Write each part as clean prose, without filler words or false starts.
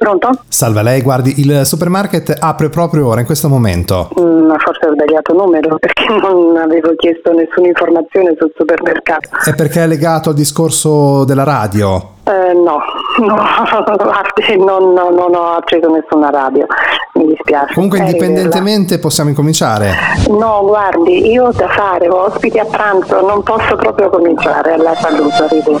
Pronto? Salve, lei guardi, il supermarket apre proprio ora, in questo momento. Forse ho sbagliato numero, perché non avevo chiesto nessuna informazione sul supermercato. È perché è legato al discorso della radio? No, guardi, non ho acceso nessuna radio, mi dispiace. Comunque indipendentemente possiamo incominciare? No, guardi, io ho da fare, ho ospiti a pranzo, non posso proprio cominciare, alla salute, arrivo.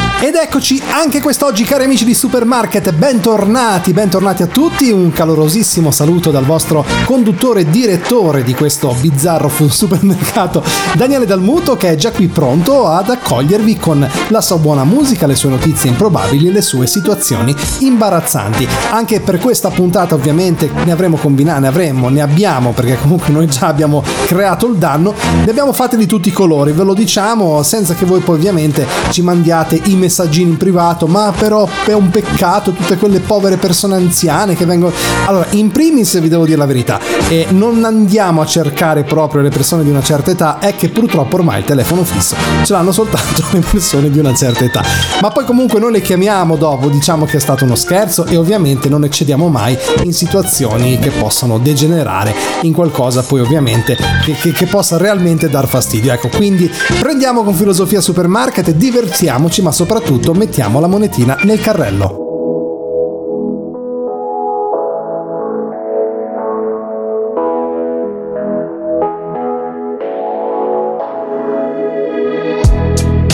Ed eccoci anche quest'oggi, cari amici di Supermarket, bentornati a tutti, un calorosissimo saluto dal vostro conduttore e direttore di questo bizzarro supermercato, Daniele Dalmuto, che è già qui pronto ad accogliervi con la sua buona musica, le sue notizie improbabili e le sue situazioni imbarazzanti. Anche per questa puntata ovviamente ne abbiamo, perché comunque noi già abbiamo creato il danno, ne abbiamo fatte di tutti i colori, ve lo diciamo, senza che voi poi ovviamente ci mandiate i messaggini in privato, ma però è un peccato tutte quelle povere persone anziane che vengono. Allora, in primis vi devo dire la verità, non andiamo a cercare proprio le persone di una certa età, è che purtroppo ormai il telefono fisso ce l'hanno soltanto le persone di una certa età, ma poi comunque noi le chiamiamo dopo, diciamo che è stato uno scherzo e ovviamente non eccediamo mai in situazioni che possano degenerare in qualcosa poi ovviamente che possa realmente dar fastidio. Ecco, quindi prendiamo con filosofia Supermarket, divertiamoci, ma soprattutto mettiamo la monetina nel carrello.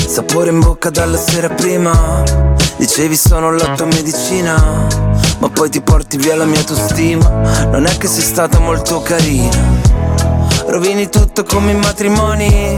Sapore in bocca dalla sera prima, dicevi sono la tua medicina, ma poi ti porti via la mia autostima, non è che sei stata molto carina. Rovini tutto come i matrimoni,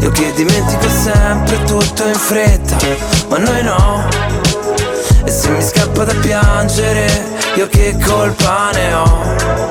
Io che dimentico sempre tutto in fretta, ma noi no. E se mi scappa da piangere, io che colpa ne ho?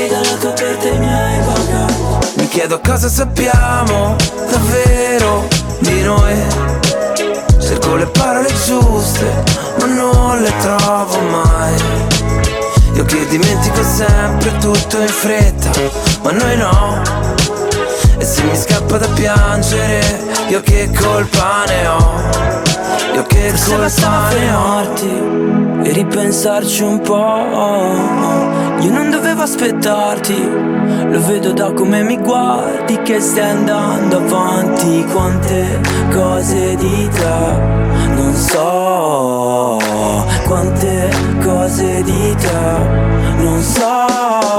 dalla tua aperta i miei bagagli. Mi chiedo cosa sappiamo davvero di noi, cerco le parole giuste ma non le trovo mai. Io che dimentico sempre tutto in fretta, ma noi no. E se mi scappa da piangere, io che colpa ne ho? Io che colpa ne ho? E ripensarci un po', io non dovevo aspettarti, lo vedo da come mi guardi che stai andando avanti. Quante cose di te non so, quante cose di te non so.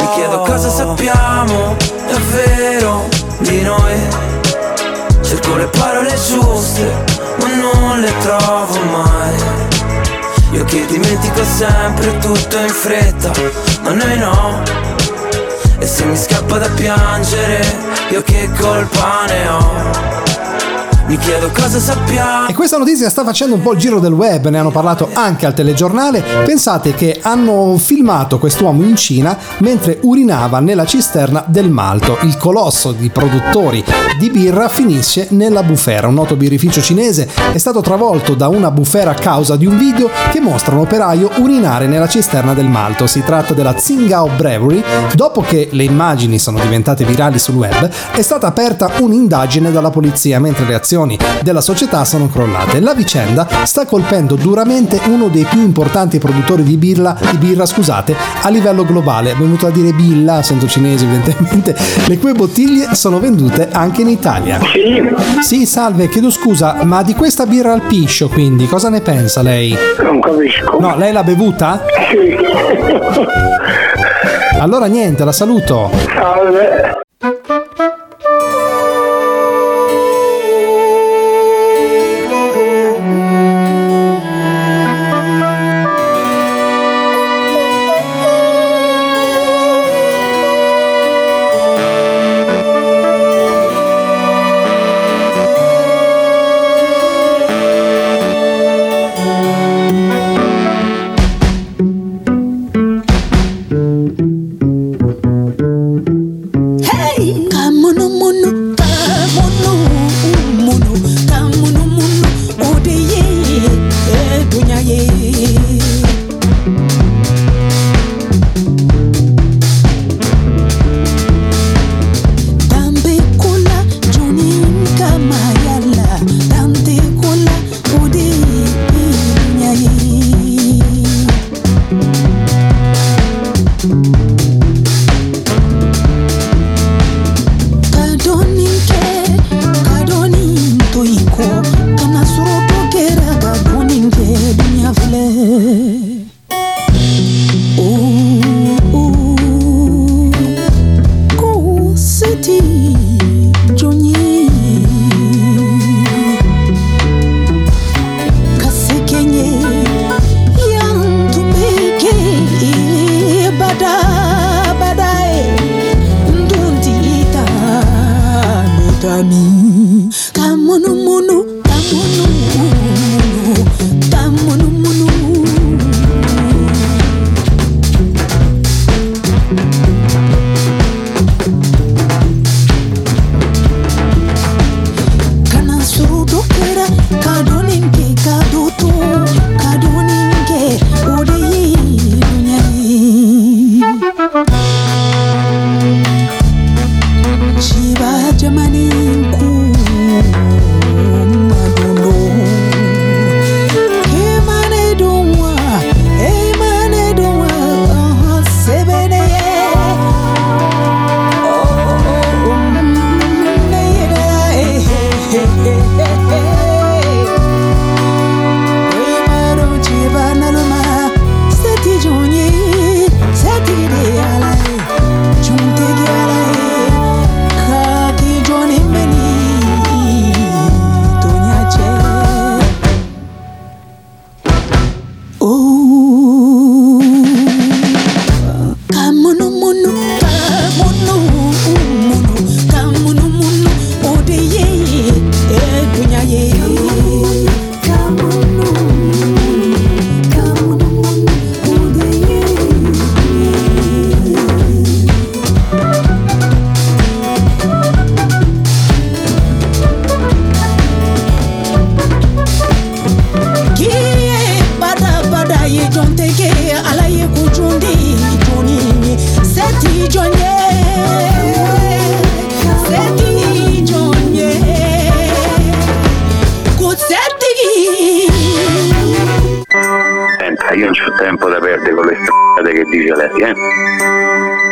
Mi chiedo cosa sappiamo davvero di noi, cerco le parole giuste ma non le trovo mai. Io che dimentico sempre tutto in fretta, ma noi no. E se mi scappa da piangere, io che colpa ne ho? Mi chiedo cosa sappiamo. E questa notizia sta facendo un po' il giro del web, ne hanno parlato anche al telegiornale. Pensate che hanno filmato quest'uomo in Cina mentre urinava nella cisterna del malto. Il colosso di produttori di birra finisce nella bufera. Un noto birrificio cinese è stato travolto da una bufera a causa di un video che mostra un operaio urinare nella cisterna del malto. Si tratta della Xingao Brewery. Dopo che le immagini sono diventate virali sul web, è stata aperta un'indagine dalla polizia, mentre le azioni quotazioni della società sono crollate. La vicenda sta colpendo duramente uno dei più importanti produttori di birra, a livello globale, venuto a dire billa, accento cinese evidentemente, le cui bottiglie sono vendute anche in Italia. Sì, salve, chiedo scusa, ma di questa birra al piscio, quindi, cosa ne pensa lei? Non capisco. No, lei l'ha bevuta? Sì. Allora niente, la saluto. Salve.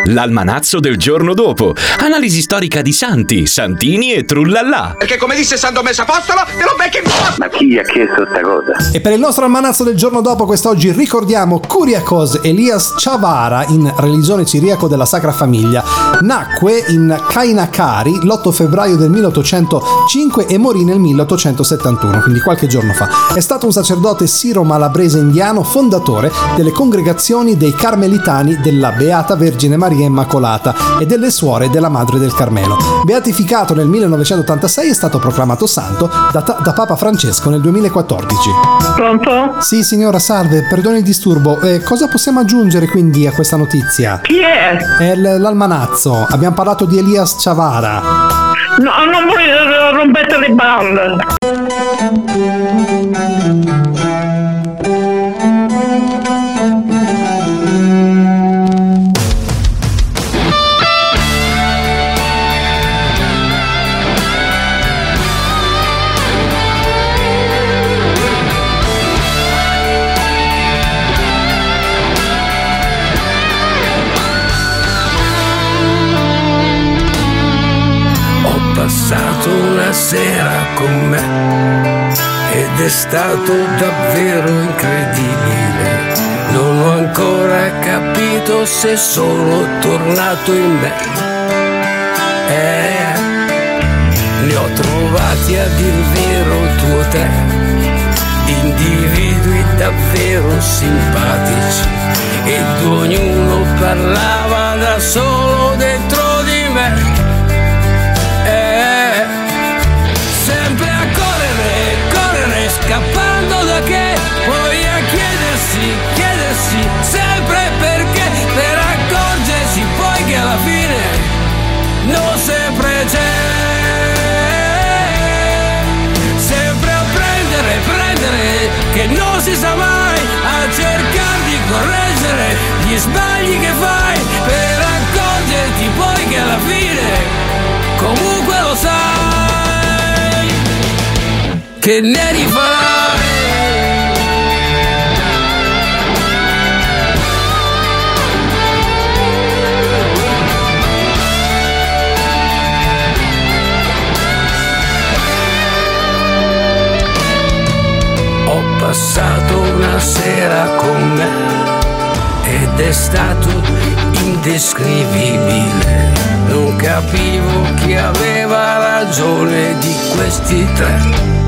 L'almanazzo del giorno dopo, analisi storica di santi, santini e trullallà. Perché come disse San Tommaso Apostolo, te lo becchi in cuore. Ma chi ha chiesto sta cosa? E per il nostro almanazzo del giorno dopo quest'oggi ricordiamo Curiacos Elias Chavara, in religione Ciriaco della Sacra Famiglia. Nacque in Cainacari l'8 febbraio del 1805 e morì nel 1871, quindi qualche giorno fa. È stato un sacerdote siro-malabrese indiano, fondatore delle congregazioni dei Carmelitani della Beata Vergine Maria Immacolata e delle Suore della Madre del Carmelo. Beatificato nel 1986, è stato proclamato santo da Papa Francesco nel 2014. Pronto? Sì, signora, salve, perdoni il disturbo. Cosa possiamo aggiungere quindi a questa notizia? Chi è? È l'almanazzo. Abbiamo parlato di Elias Chavara. No, non voglio rompere le balle. ed è stato davvero incredibile. Non ho ancora capito se sono tornato in me. Li ho trovati a dir vero tuo te, individui davvero simpatici, ed ognuno parlava da solo dentro di me. Scappando da che, poi a chiedersi sempre perché, per accorgersi poi che alla fine non sempre c'è. Sempre a prendere, che non si sa mai, a cercare di correggere gli sbagli che fai, per accorgerti poi che alla fine comunque lo sai che ne rifarai. Ho passato una sera con me ed è stato indescrivibile. Non capivo chi aveva ragione di questi tre.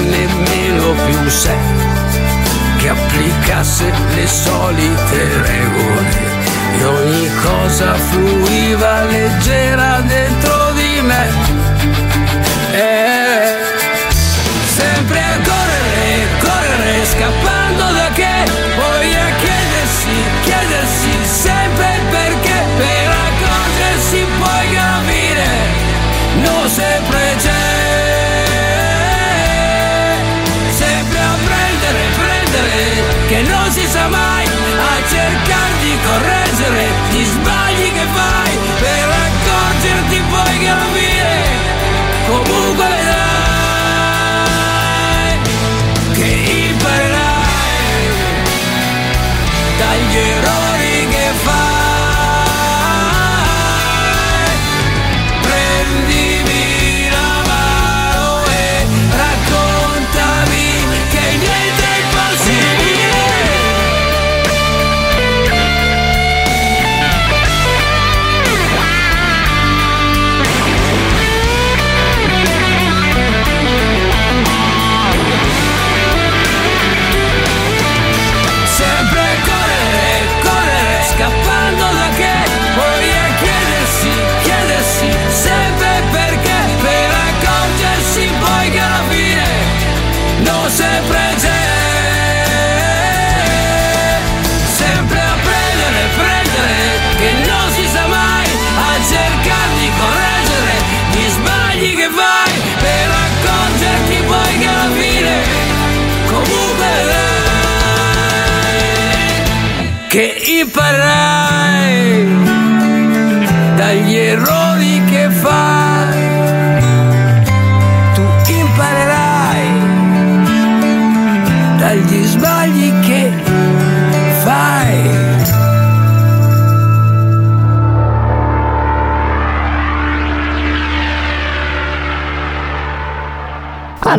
Nemmeno più sé che applicasse le solite regole, e ogni cosa fluiva leggera dentro di me. Sempre a correre, scappando da che, poi a chiedersi sempre perché, per accorgersi poi capire non sempre c'è. Che non si sa mai, a cercare di correggere gli sbagli che fai, per accorgerti poi che alla fine comunque vedrai che imparerai dagli errori che fai. Prendimi la mano e raccontami che niente è impossibile. Che imparerai dagli errori che fai, tu imparerai dagli sbagli che fai. A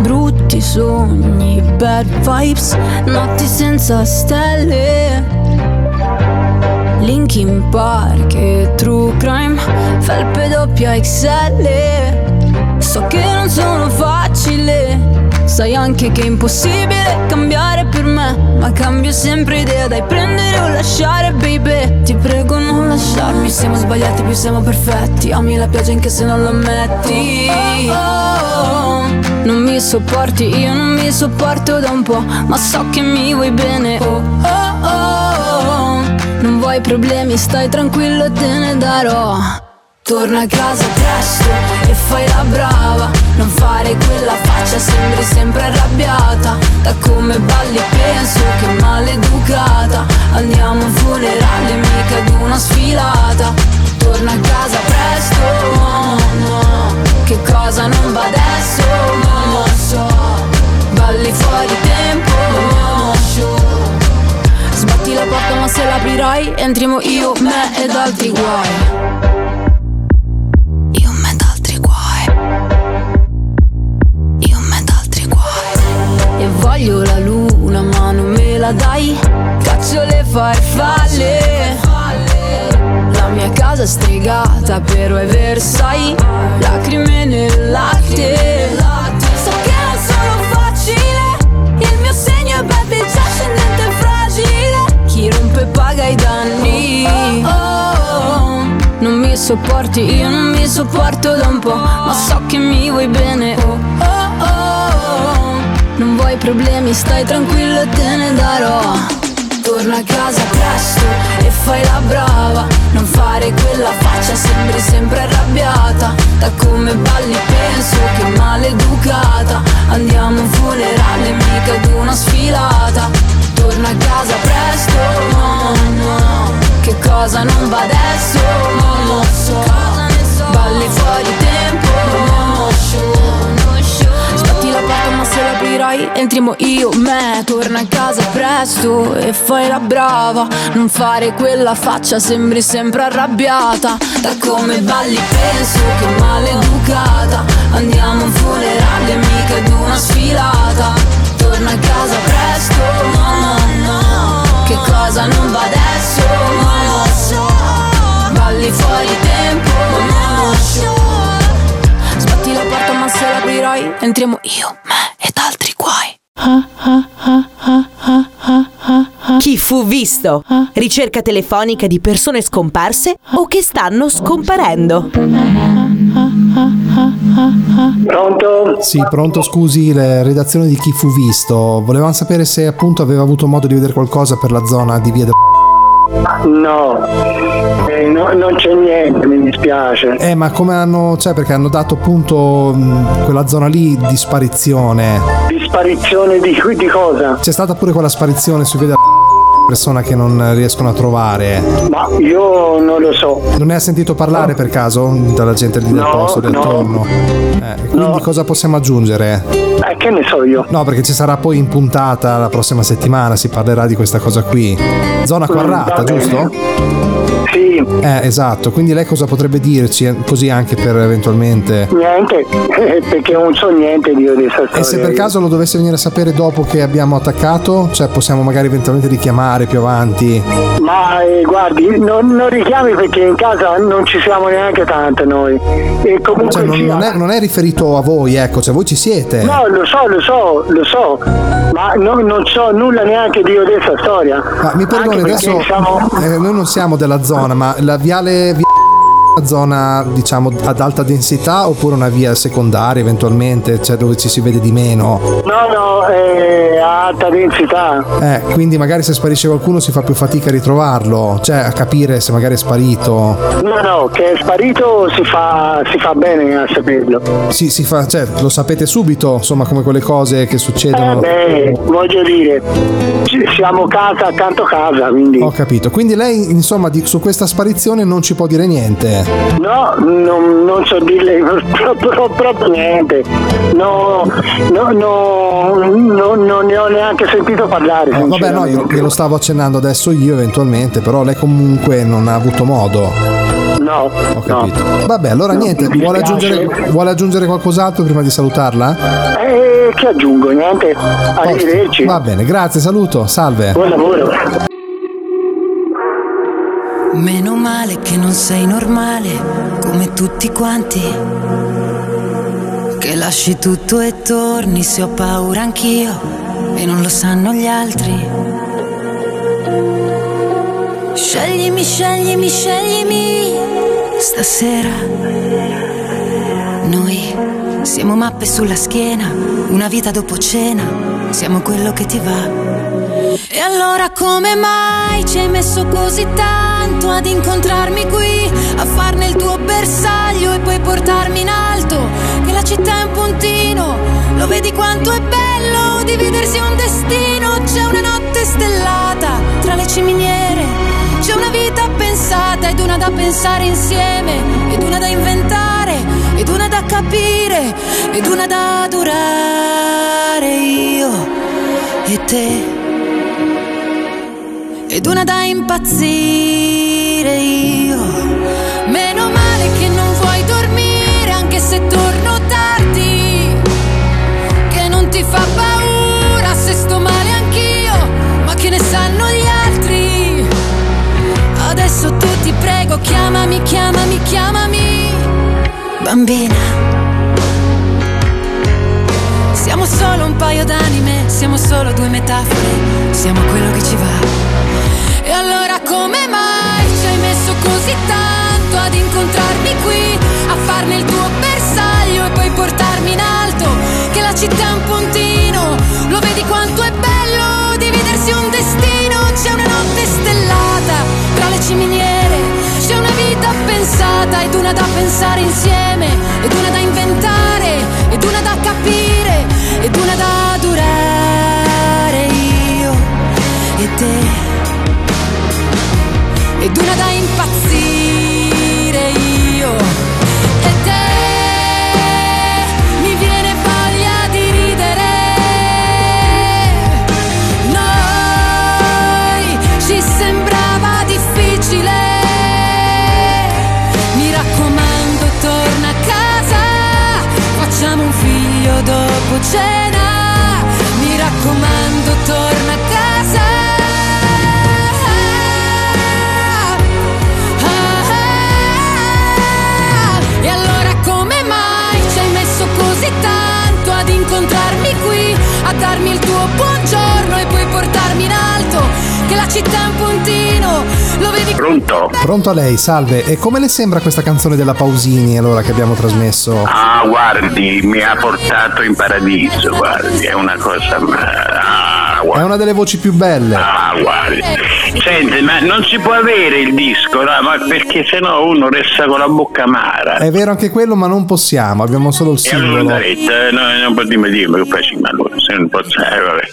Brutti sogni, bad vibes, notti senza stelle. Linkin Park e True Crime, felpe doppia XL. So che non sono facile, sai anche che è impossibile cambiare per me, ma cambio sempre idea, dai prendere o lasciare, baby. Ti prego non lasciarmi, siamo sbagliati più siamo perfetti. Ami la pioggia anche se non lo ammetti. Non mi sopporti, io non mi sopporto da un po', ma so che mi vuoi bene. Non vuoi problemi, stai tranquillo, te ne darò. Torna a casa presto e fai la brava, non fare quella faccia, sembri sempre arrabbiata. Da come balli penso che maleducata, andiamo a un funerale, mica ad una sfilata. Torna a casa presto, mamma, che cosa non va adesso, mamma, so. Balli fuori tempo, mamma, show. Sbatti la porta ma se l'aprirai, entriamo io, me ed altri guai. Voglio la luna ma non me la dai, caccio le farfalle. La mia casa è stregata però è Versailles, lacrime nel latte. So che non sono facile, il mio segno è baby, già ascendente e fragile. Chi rompe paga i danni. Non mi sopporti, io non mi sopporto da un po', ma so che mi vuoi bene. Non vuoi problemi, stai tranquillo e te ne darò. Torna a casa presto e fai la brava, non fare quella faccia, sembri sempre arrabbiata. Da come balli penso che maleducata, andiamo a un funerale, mica ad una sfilata. Torna a casa presto, mamma, che cosa non va adesso, non lo so. Balli fuori tempo, mamma, show. La porta ma se l'aprirai, entriamo io, me. Torna a casa presto e fai la brava, non fare quella faccia, sembri sempre arrabbiata. Da come balli penso che maleducata, andiamo a un funerale, mica ad una sfilata. Torna a casa presto, mamma, che cosa non va adesso, non lo so. Balli fuori tempo, non lo so. Sbatti la porta ma se l'aprirai, entriamo io, me ed altri guai. Chi fu visto? Ricerca telefonica di persone scomparse o che stanno scomparendo. Pronto? Sì, pronto, scusi, la redazione di Chi fu visto. Volevamo sapere se appunto aveva avuto modo di vedere qualcosa per la zona di via del... No, non c'è niente, mi dispiace. Ma come hanno, cioè, perché hanno dato appunto quella zona lì di sparizione. Di sparizione di cosa? C'è stata pure quella sparizione su via della persona che non riescono a trovare. Ma io non lo so. Non ne ha sentito parlare per caso dalla gente lì del posto, del torno? Quindi cosa possiamo aggiungere? Che ne so io. No, perché ci sarà poi in puntata la prossima settimana, si parlerà di questa cosa qui. Zona Quarrata, giusto? Sì. Esatto, quindi lei cosa potrebbe dirci così anche per eventualmente... Niente, perché non so niente di questa storia. E se per caso lo dovesse venire a sapere dopo che abbiamo attaccato, cioè possiamo magari eventualmente richiamare più avanti? Ma guardi, non richiami perché in casa non ci siamo neanche tanto noi. E comunque cioè, non è riferito a voi, ecco, cioè voi ci siete. No, lo so, ma non so nulla neanche di questa storia. Ma mi perdoni, adesso siamo... noi non siamo della zona, ma la viale una zona diciamo ad alta densità oppure una via secondaria eventualmente, cioè dove ci si vede di meno? No, a alta densità. Quindi magari se sparisce qualcuno si fa più fatica a ritrovarlo, cioè a capire se magari è sparito. No, che è sparito si fa bene a saperlo. Sì, si fa, cioè lo sapete subito, insomma, come quelle cose che succedono. Voglio dire, siamo casa accanto casa, quindi. Ho capito, quindi lei insomma su questa sparizione non ci può dire niente. No, non so dirle proprio niente. No, non ne ho neanche sentito parlare. Vabbè, no, glielo stavo accennando adesso io eventualmente, però lei comunque non ha avuto modo. No, ho capito. No. Vabbè, allora niente, vuole aggiungere qualcos'altro prima di salutarla? Che aggiungo? Niente. Arrivederci. Va bene, grazie, saluto, salve. Buon lavoro. Meno male che non sei normale come tutti quanti, che lasci tutto e torni. Se ho paura anch'io e non lo sanno gli altri. Sceglimi, sceglimi, sceglimi stasera. Noi siamo mappe sulla schiena, una vita dopo cena, siamo quello che ti va. E allora allora come mai ci hai messo così tanto ad incontrarmi qui, a farne il tuo bersaglio e poi portarmi in alto? Che la città è un puntino, lo vedi quanto è bello dividersi un destino. C'è una notte stellata tra le ciminiere, c'è una vita pensata ed una da pensare insieme, ed una da inventare, ed una da capire, ed una da adorare io e te, ed una da impazzire io. Meno male che non vuoi dormire anche se torno tardi, che non ti fa paura se sto male anch'io, ma che ne sanno gli altri? Adesso tu ti prego chiamami, chiamami, chiamami bambina. Siamo solo un paio d'anime, siamo solo due metafore, siamo quello che ci va. E allora come mai ci hai messo così tanto ad incontrarmi qui, a farne il tuo bersaglio e poi portarmi in alto? Che la città è un puntino, lo vedi quanto è bello dividersi un destino. C'è una notte stellata tra le ciminiere, c'è una vita pensata ed una da pensare insieme, ed una da inventare, ed una da capire, ed una da adorare io e te, ed una da impazzire io e te. Mi viene voglia di ridere, noi ci sembrava difficile. Mi raccomando, torna a casa, facciamo un figlio dopo cena. Mi raccomando, torna a casa. E allora come mai ci hai messo così tanto ad incontrarmi qui, a darmi il tuo buongiorno e poi portarmi in alto? Che la città è un puntino, lo vedi? Pronto? Pronto a lei, salve. E come le sembra questa canzone della Pausini, allora, che abbiamo trasmesso? Ah, guardi, mi ha portato in paradiso, guardi, è una cosa... È una delle voci più belle. Ah, guardi. Senti, ma non si può avere il disco, no? Ma perché sennò uno resta con la bocca amara. È vero anche quello, ma non possiamo, abbiamo solo il singolo. Allora, no, non potremmo dirmi che facciamo, allora, se non possiamo, vabbè.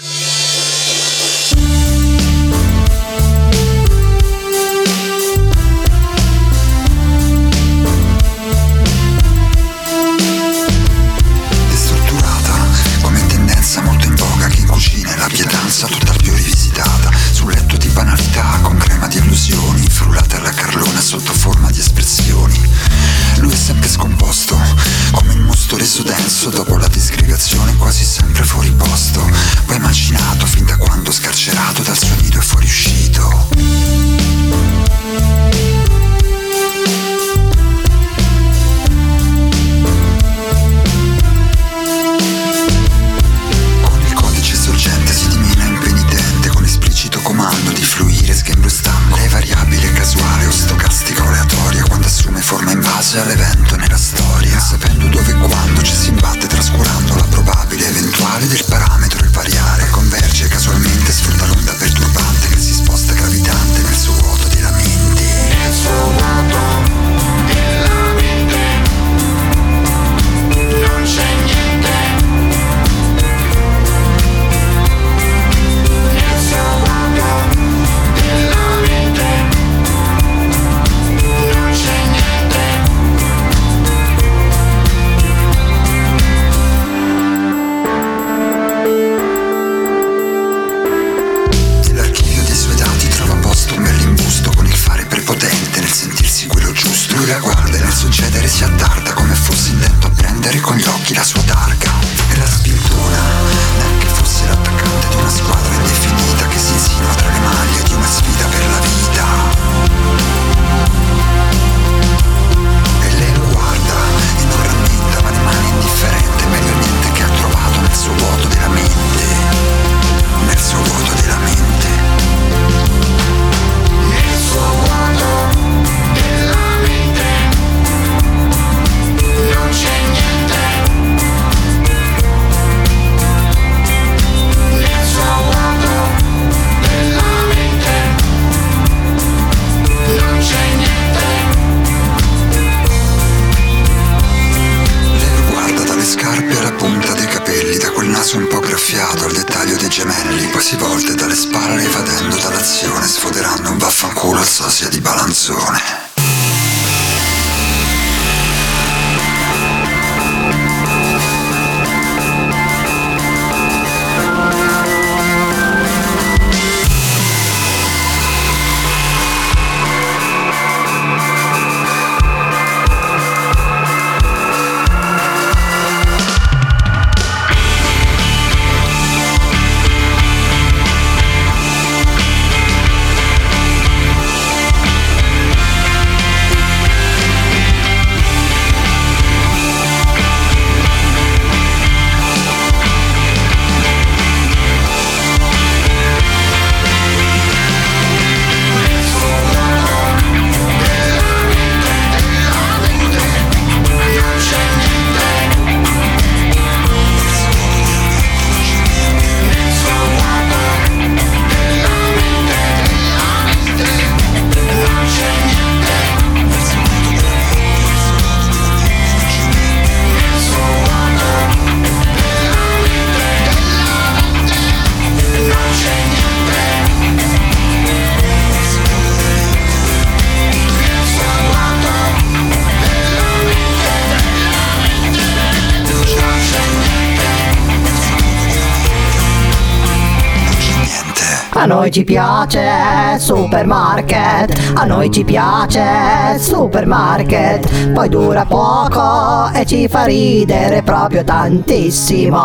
Dopo la disgregazione quasi sempre fuori posto, poi macinato fin da quando scarcerato dal suo nido è fuoriuscito. Con il codice sorgente si dimena impenitente, con esplicito comando di fluire sghembro stampo. Lei è variabile, casuale o stocastica o aleatoria, quando assume forma in base all'evento nella storia, sapendo dove e quando ci si imbatte tra scuole volte dalle spalle, evadendo dall'azione, sfoderando un vaffanculo al sosia di Balanzone. A noi ci piace Supermarket, a noi ci piace Supermarket, poi dura poco e ci fa ridere proprio tantissimo.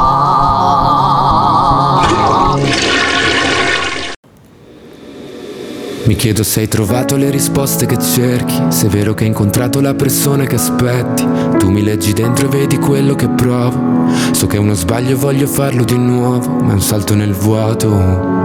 Mi chiedo se hai trovato le risposte che cerchi, se è vero che hai incontrato la persona che aspetti. Tu mi leggi dentro e vedi quello che provo, so che è uno sbaglio e voglio farlo di nuovo, ma è un salto nel vuoto.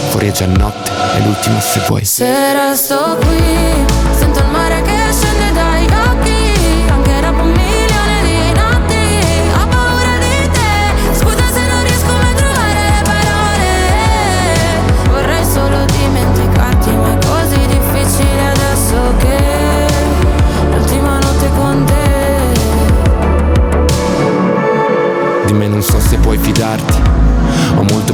fuori è già notte, è l'ultima se vuoi. Se resto qui, sento il mare che scende dai occhi, anche dopo un milione di notti, ho paura di te. Scusa se non riesco mai a trovare le parole, vorrei solo dimenticarti, ma è così difficile adesso che l'ultima notte con te. Di me non so se puoi fidarti, ho molto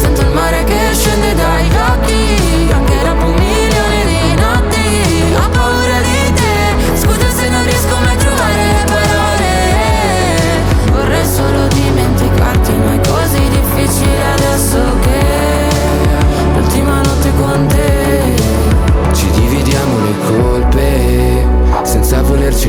sento il mare che scende dai occhi, anche dopo un milione di notti, ho paura di te. Scusa se non riesco mai a trovare le parole, vorrei solo dimenticarti, ma è così difficile adesso che l'ultima notte con te. Ci dividiamo le colpe senza volerci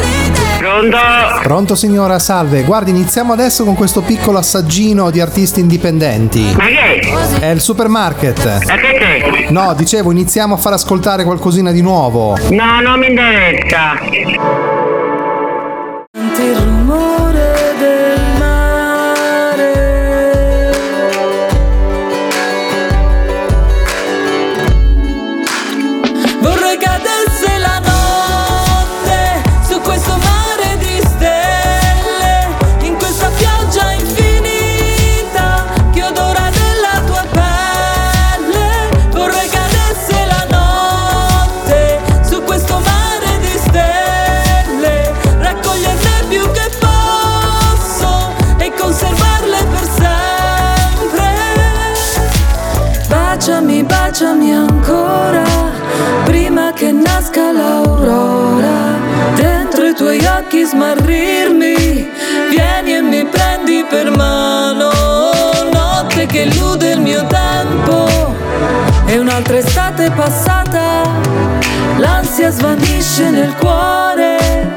di te. Pronto? Pronto signora, salve. Guardi, iniziamo adesso con questo piccolo assaggino di artisti indipendenti. Ma che è? È il Supermarket. E perché? No, dicevo, iniziamo a far ascoltare qualcosina di nuovo. No, non mi interessa. Senti il rumore del mare, vorrei cadesse la notte su questo mare di stelle, in questa pioggia infinita che odora della tua pelle. Vorrei cadesse la notte su questo mare di stelle, baciami ancora, prima che nasca l'aurora. Dentro i tuoi occhi smarrirmi, vieni e mi prendi per mano. Notte che illude il mio tempo, e un'altra estate passata, l'ansia svanisce nel cuore.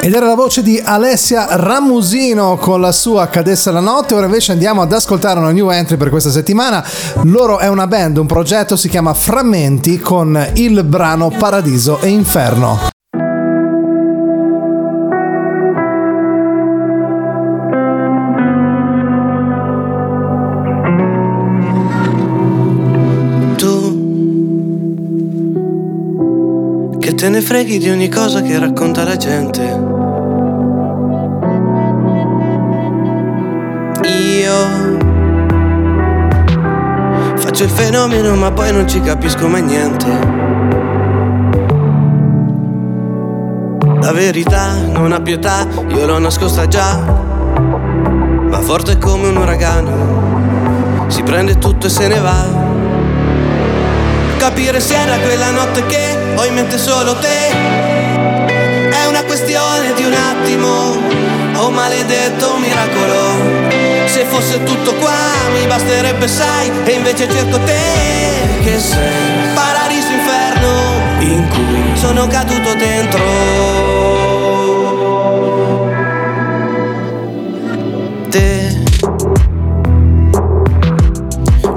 Ed era la voce di Alessia Ramusino con la sua Cadessa la notte. Ora invece andiamo ad ascoltare una new entry per questa settimana. Loro è una band, un progetto, si chiama Frammenti, con il brano Paradiso e Inferno. Te ne freghi di ogni cosa che racconta la gente. Io faccio il fenomeno ma poi non ci capisco mai niente. La verità non ha pietà, io l'ho nascosta già, ma forte come un uragano, si prende tutto e se ne va. Capire se era quella notte che ho in mente solo te, è una questione di un attimo, oh maledetto miracolo. Se fosse tutto qua mi basterebbe, sai, e invece cerco te, che sei paradiso inferno in cui sono caduto dentro. Te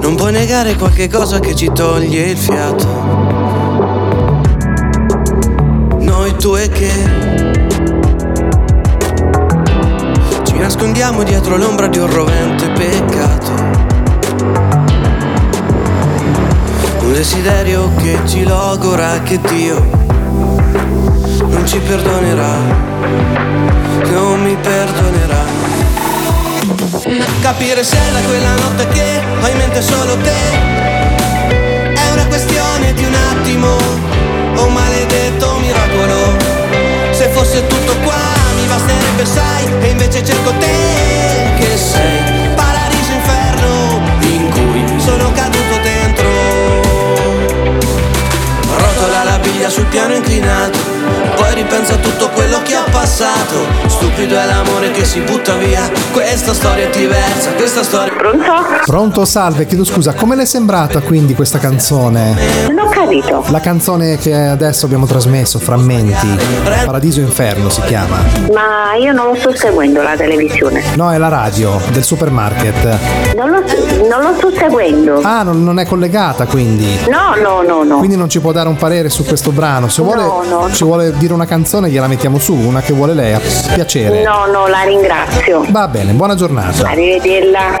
non puoi negare qualche cosa che ci toglie il fiato. Tu e che ci nascondiamo dietro l'ombra di un rovente peccato, un desiderio che ci logora, che Dio non ci perdonerà, non mi perdonerà. Capire se era quella notte che ho in mente solo te, è una questione di un attimo, oh maledetto miracolo. Se fosse tutto qua mi basterebbe, sai, e invece cerco te, che sei paradiso inferno in cui sono caduto dentro. Rotola la biglia sul piano inclinato, poi ripensa a tutto quello che ho passato. Stupido è l'amore che si butta via, questa storia è diversa, questa storia. Pronto? Pronto, salve, chiedo scusa, come le è sembrata quindi questa canzone? No. La canzone che adesso abbiamo trasmesso, Frammenti, Paradiso e Inferno si chiama. Ma io non lo sto seguendo la televisione. No, è la radio del supermarket. Non lo sto seguendo. Ah, non è collegata quindi. No. Quindi non ci può dare un parere su questo brano. Se vuole ci vuole dire una canzone gliela mettiamo su, una che vuole lei, a piacere. No, la ringrazio. Va bene, buona giornata. Arrivederla.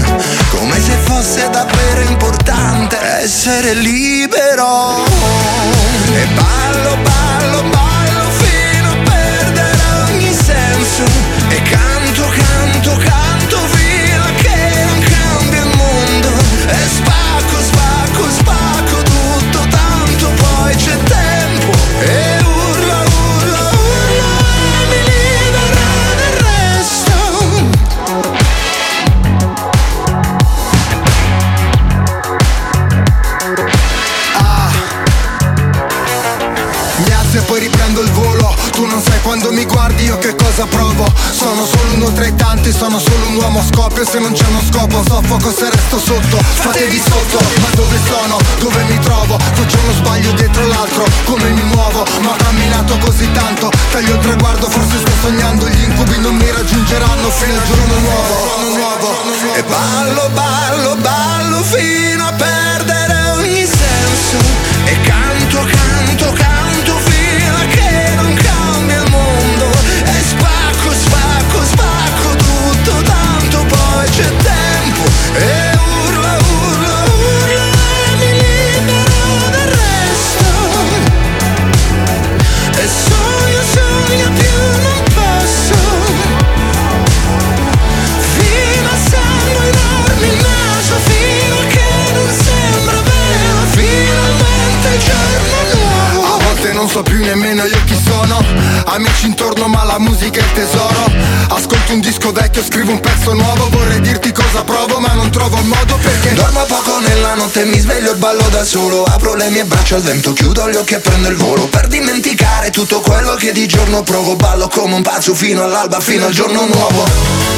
come se fosse davvero importante essere libero. E ballo, ballo, ballo fino a perdere ogni senso, e canto, canto, canto fino a che non cambia il mondo. E spacco, spacco, spacco tutto tanto, poi c'è tempo. E urlo, urlo, urlo e mi libero del resto. Poi riprendo il volo, tu non sai quando mi guardi io che cosa provo. Sono solo uno tra i tanti, sono solo un uomo a scoppio. Se non c'è uno scopo soffoco se resto sotto. Fatevi sotto, ma dove sono? Dove mi trovo? Faccio uno sbaglio dietro l'altro, come mi muovo? Ma ho camminato così tanto, taglio il traguardo, forse sto sognando. Gli incubi non mi raggiungeranno fino al giorno nuovo. E ballo, ballo, ballo fino a perdere ogni senso, e canto, canto, canto fino a che non canto. guardarci intorno, ma la musica è il tesoro. Ascolto un disco vecchio, scrivo un pezzo nuovo. Vorrei dirti cosa provo, ma non trovo il modo, perché dormo poco nella notte, mi sveglio e ballo da solo. Apro le mie braccia al vento, chiudo gli occhi e prendo il volo, per dimenticare tutto quello che di giorno provo. Ballo come un pazzo fino all'alba, fino al giorno nuovo.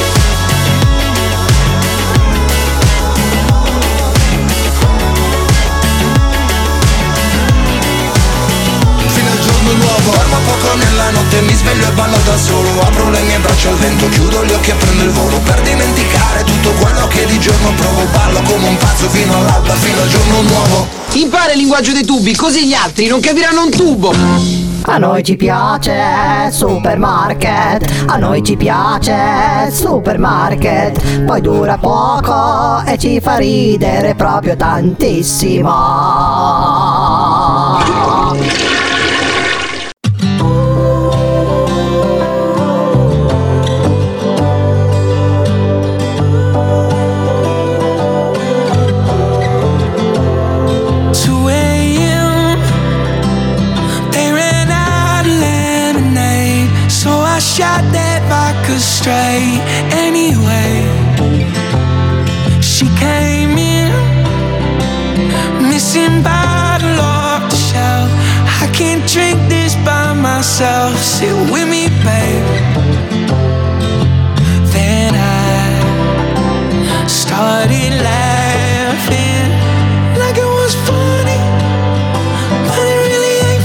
Dormo poco nella notte, mi sveglio e ballo da solo. Apro le mie braccia al vento, chiudo gli occhi e prendo il volo, per dimenticare tutto quello che di giorno provo. Ballo come un pazzo fino all'alba, fino al giorno nuovo. Impara il linguaggio dei tubi, così gli altri non capiranno un tubo. A noi ci piace Supermarket, a noi ci piace Supermarket. Poi dura poco e ci fa ridere proprio tantissimo. Straight anyway, she came in missing bottle off the shelf. I can't drink this by myself. Sit with me, babe. Then I started laughing like it was funny, but it really ain't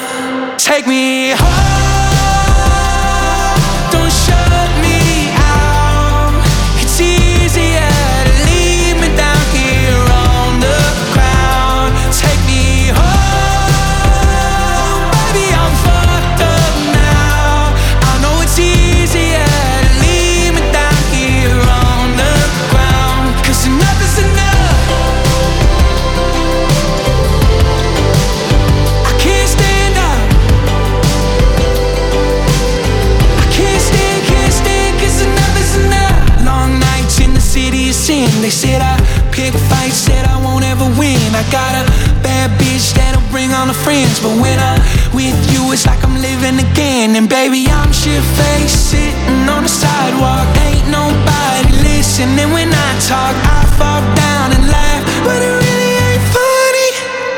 funny. Take me home. They said I pick fights, said I won't ever win. I got a bad bitch that'll bring all her friends, but when I'm with you it's like I'm living again. And baby, I'm shit-faced, sitting on the sidewalk, ain't nobody listening when I talk. I fall down and laugh, but it really ain't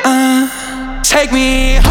funny. Take me home.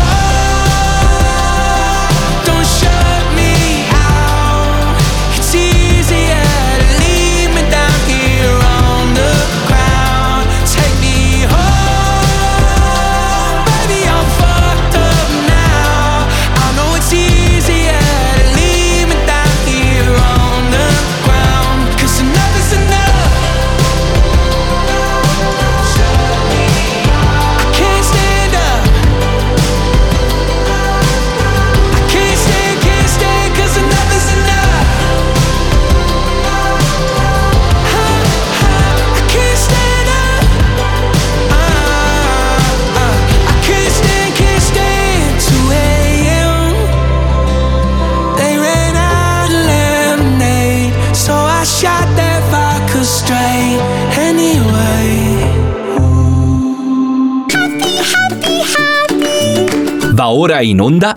Va ora in onda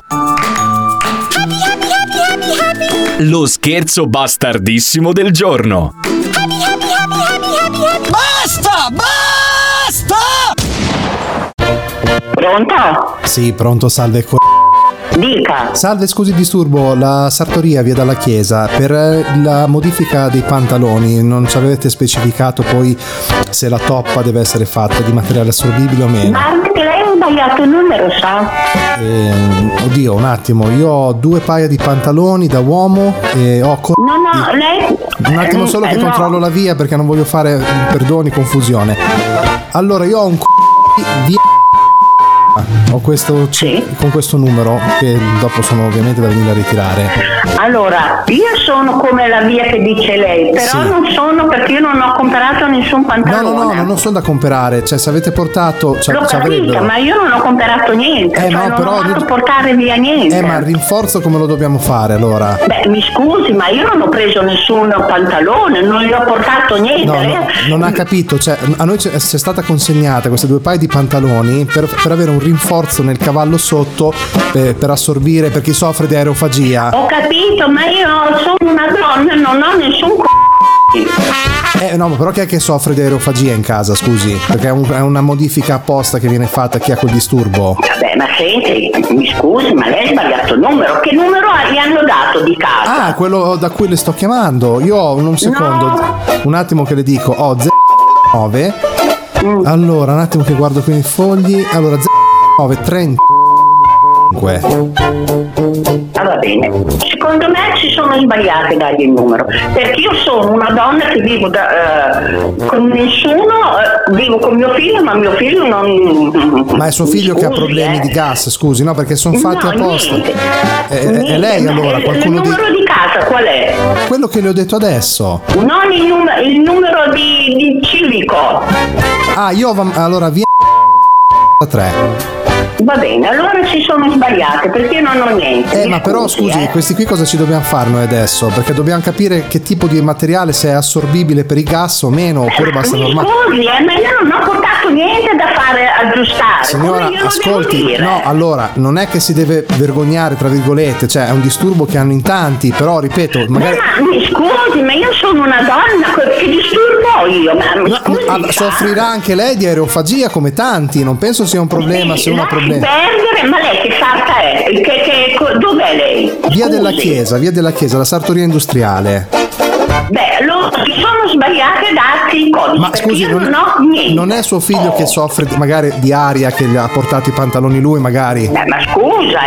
Happy. Lo scherzo bastardissimo del giorno. Happy. Basta! Pronto? Sì, pronto, salve. Dica. Salve, scusi il disturbo, la sartoria via dalla chiesa per la modifica dei pantaloni. Non ci avete specificato poi se la toppa deve essere fatta di materiale assorbibile o meno. Ma anche lei ha sbagliato il numero, sa? Oddio, un attimo, io ho 2 paia di pantaloni da uomo e ho No, lei... Un attimo solo che controllo la via, perché non voglio fare, perdoni, confusione. Allora, io ho un ho questo sì. Con questo numero che dopo sono ovviamente da venire a ritirare. Allora, io sono come la via che dice lei, però sì. Non sono, perché io non ho comprato nessun pantalone. No, non sono da comprare, cioè se avete portato, cioè, l'ho capito, ma io non ho comprato niente, cioè, no, però non ho fatto portare via niente. Ma il rinforzo come lo dobbiamo fare allora? Beh, mi scusi, ma io non ho preso nessun pantalone, non gli ho portato niente. No, non ha capito, cioè a noi c'è stata consegnata queste 2 paia di pantaloni per avere un rinforzo nel cavallo sotto per assorbire, per chi soffre di aerofagia. Ho capito, ma io sono una donna, non ho nessun no, ma però chi è che soffre di aerofagia in casa, scusi? Perché è una modifica apposta che viene fatta a chi ha quel disturbo. Vabbè, ma senti, mi scusi, ma lei ha sbagliato il numero. Che numero gli hanno dato di casa? Ah, quello da cui le sto chiamando. Io ho un secondo, no. Un attimo che le dico. Ho 09. Allora, un attimo che guardo qui nei fogli. Allora, 09, 35. Va bene, secondo me ci sono sbagliate dargli il numero, perché io sono una donna che vivo con nessuno, vivo con mio figlio, ma mio figlio non... Ma è suo figlio, scusi, che ha problemi di gas, scusi, no, perché sono fatti apposta. È lei, allora, qualcuno... Il numero di casa qual è? Quello che le ho detto adesso. Non il numero di civico. Ah, io allora via 3. Va bene, allora ci sono sbagliate, perché io non ho niente. Ma però scusi, questi qui cosa ci dobbiamo fare noi adesso? Perché dobbiamo capire che tipo di materiale, se è assorbibile per i gas o meno, oppure basta normale. Scusi, ma io non ho portato niente da fare aggiustare. Signora, io ascolti, no, allora, non è che si deve vergognare, tra virgolette, cioè è un disturbo che hanno in tanti, però ripeto, magari. Ma mi scusi, ma io sono una donna, che disturbo io? Ma soffrirà anche lei di aerofagia come tanti, non penso sia un problema, sì, se uno ha problemi. Perdere, ma lei che sarta è? Dov'è lei? Via della Chiesa, la sartoria industriale. Beh, sono sbagliate a darti il codice. Ma scusi, non è suo figlio che soffre magari di aria, che gli ha portato i pantaloni lui magari? Beh, ma scusa,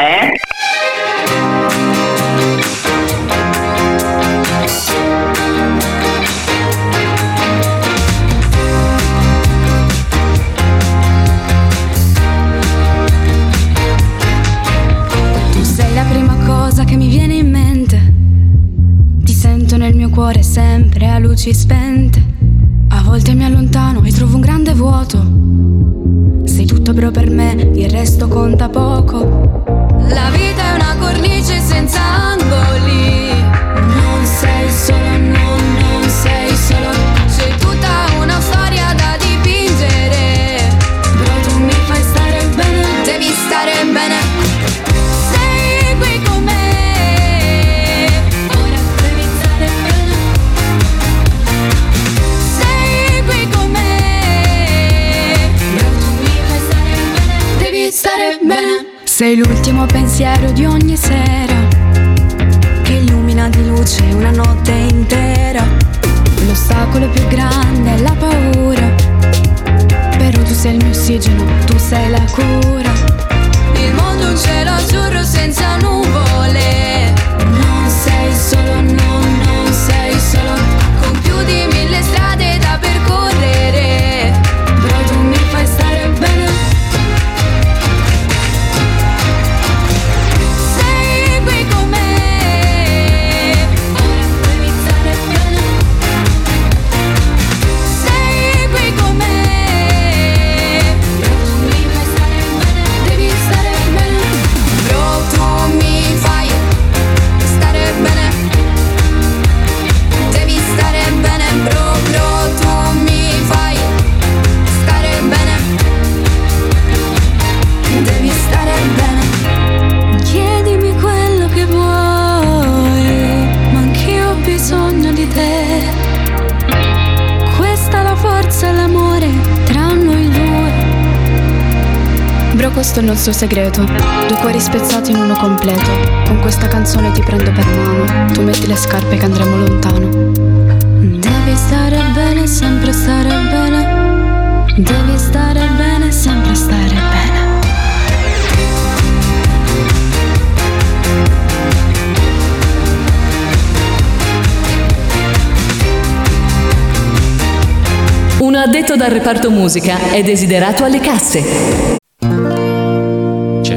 cuore sempre a luci spente. A volte mi allontano e trovo un grande vuoto. Sei tutto però per me, il resto conta poco. La vita è una cornice senza angoli. Non sei solo, non sei solo. C'è tutta una storia da dipingere. Però tu mi fai stare bene, devi stare bene. Sei l'ultimo pensiero di ogni sera, che illumina di luce una notte intera. L'ostacolo più grande è la paura, però tu sei il mio ossigeno, tu sei la cura. Il mondo è un cielo azzurro senza nuvole. Non sei solo, non sei solo. Con più di 1000 strade da percorrere, però tu mi fai stare bene. Questo è il nostro segreto, due cuori spezzati in uno completo. Con questa canzone ti prendo per mano, tu metti le scarpe che andremo lontano. Devi stare bene, sempre stare bene. Devi stare bene, sempre stare bene. Un addetto dal reparto musica è desiderato alle casse.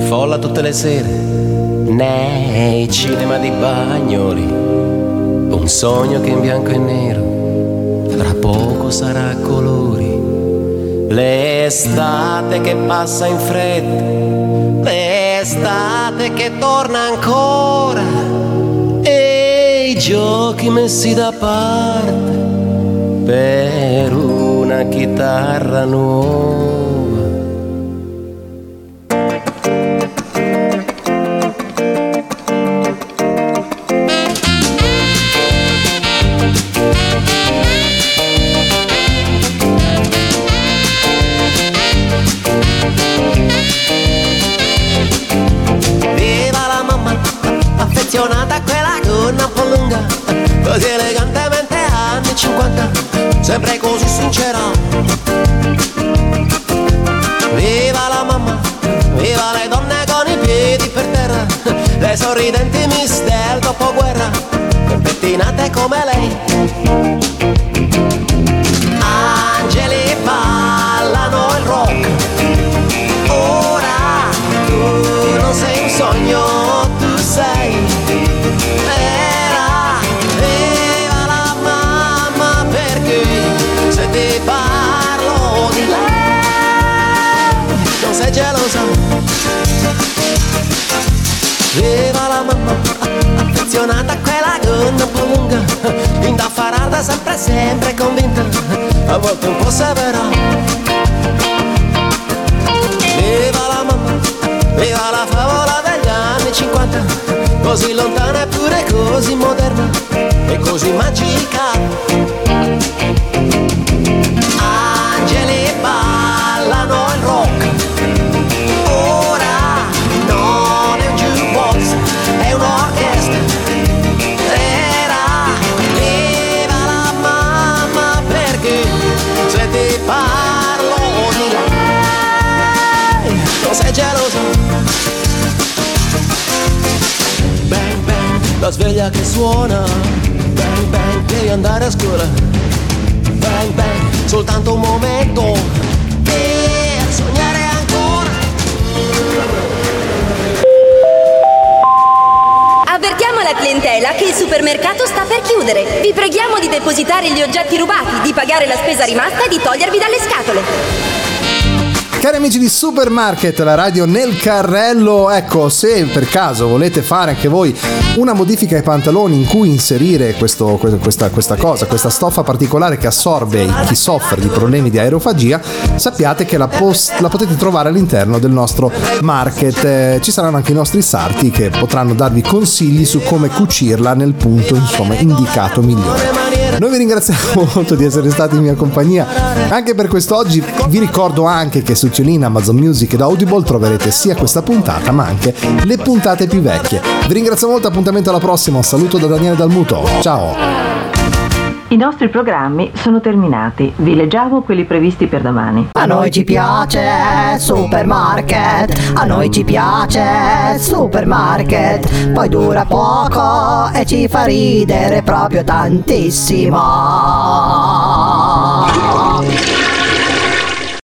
Folla tutte le sere nei cinema di Bagnoli, un sogno che in bianco e nero tra poco sarà a colori. L'estate che passa in fretta, l'estate che torna ancora, e i giochi messi da parte per una chitarra nuova. appassionata, quella gonna un po' lunga, così elegantemente anni 50, sempre così sincera. Viva la mamma, viva le donne con i piedi per terra, le sorridenti miss del dopoguerra, pettinate come lei. Angeli ballano il rock, ora tu non sei un sogno, tu sei vera. Viva la mamma, perché se ti parlo di lei non sei gelosa. Viva la mamma, affezionata, quella gonna un po' lunga, indaffarata, sempre convinta, a volte un po' severa. Viva la mamma, viva la favola degli anni 50, così lontana eppure così moderna e così magica. Angeli ballano il rock, ora non è un jukebox, è un'orchestra. Era viva la mamma, perché se ti parlo di lei non sei geloso. Bang bang, la sveglia che suona, bang bang, devi andare a scuola, bang bang, soltanto un momento per sognare ancora. Avvertiamo la clientela che il supermercato sta per chiudere. Vi preghiamo di depositare gli oggetti rubati, di pagare la spesa rimasta e di togliervi dalle scatole. Cari amici di Supermarket, la radio nel carrello. Ecco, se per caso volete fare anche voi una modifica ai pantaloni in cui inserire questa stoffa particolare che assorbe chi soffre di problemi di aerofagia, sappiate che la potete trovare all'interno del nostro market. Ci saranno anche i nostri sarti che potranno darvi consigli su come cucirla nel punto, insomma, indicato migliore. Noi vi ringraziamo molto di essere stati in mia compagnia anche per quest'oggi. Vi ricordo anche che su Cellina, Amazon Music ed Audible troverete sia questa puntata ma anche le puntate più vecchie. Vi ringrazio molto, appuntamento alla prossima. Un saluto da Daniele Dalmuto, ciao. I nostri programmi sono terminati, vi leggiamo quelli previsti per domani. A noi ci piace Supermarket, a noi ci piace Supermarket, poi dura poco e ci fa ridere proprio tantissimo.